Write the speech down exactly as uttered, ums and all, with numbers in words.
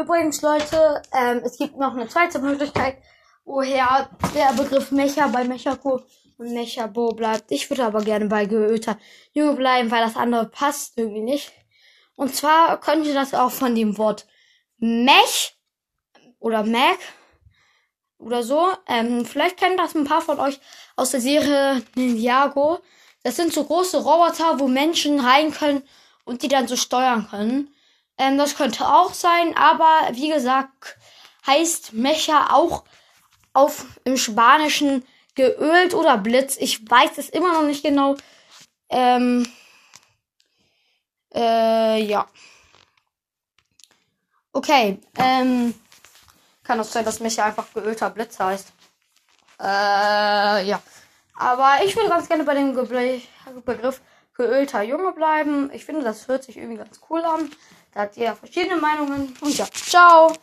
Übrigens, Leute, ähm, es gibt noch eine zweite Möglichkeit, woher der Begriff Mecha bei Mechako und Mechabo bleibt. Ich würde aber gerne bei Geöter Junge bleiben, weil das andere passt irgendwie nicht. Und zwar könnte das auch von dem Wort Mech oder Mac oder so. Ähm, vielleicht kennen das ein paar von euch aus der Serie Ninjago. Das sind so große Roboter, wo Menschen rein können und die dann so steuern können. Ähm, das könnte auch sein, aber wie gesagt, heißt Mecha auch auf im Spanischen Geölt oder Blitz. Ich weiß es immer noch nicht genau. Ähm, äh, ja. Okay, ähm, kann auch sein, dass Mecha einfach geölter Blitz heißt. Äh, ja. Aber ich würde ganz gerne bei dem Geble- Begriff geölter Junge bleiben. Ich finde, das hört sich irgendwie ganz cool an. Da habt ihr ja verschiedene Meinungen. Und ja, ciao!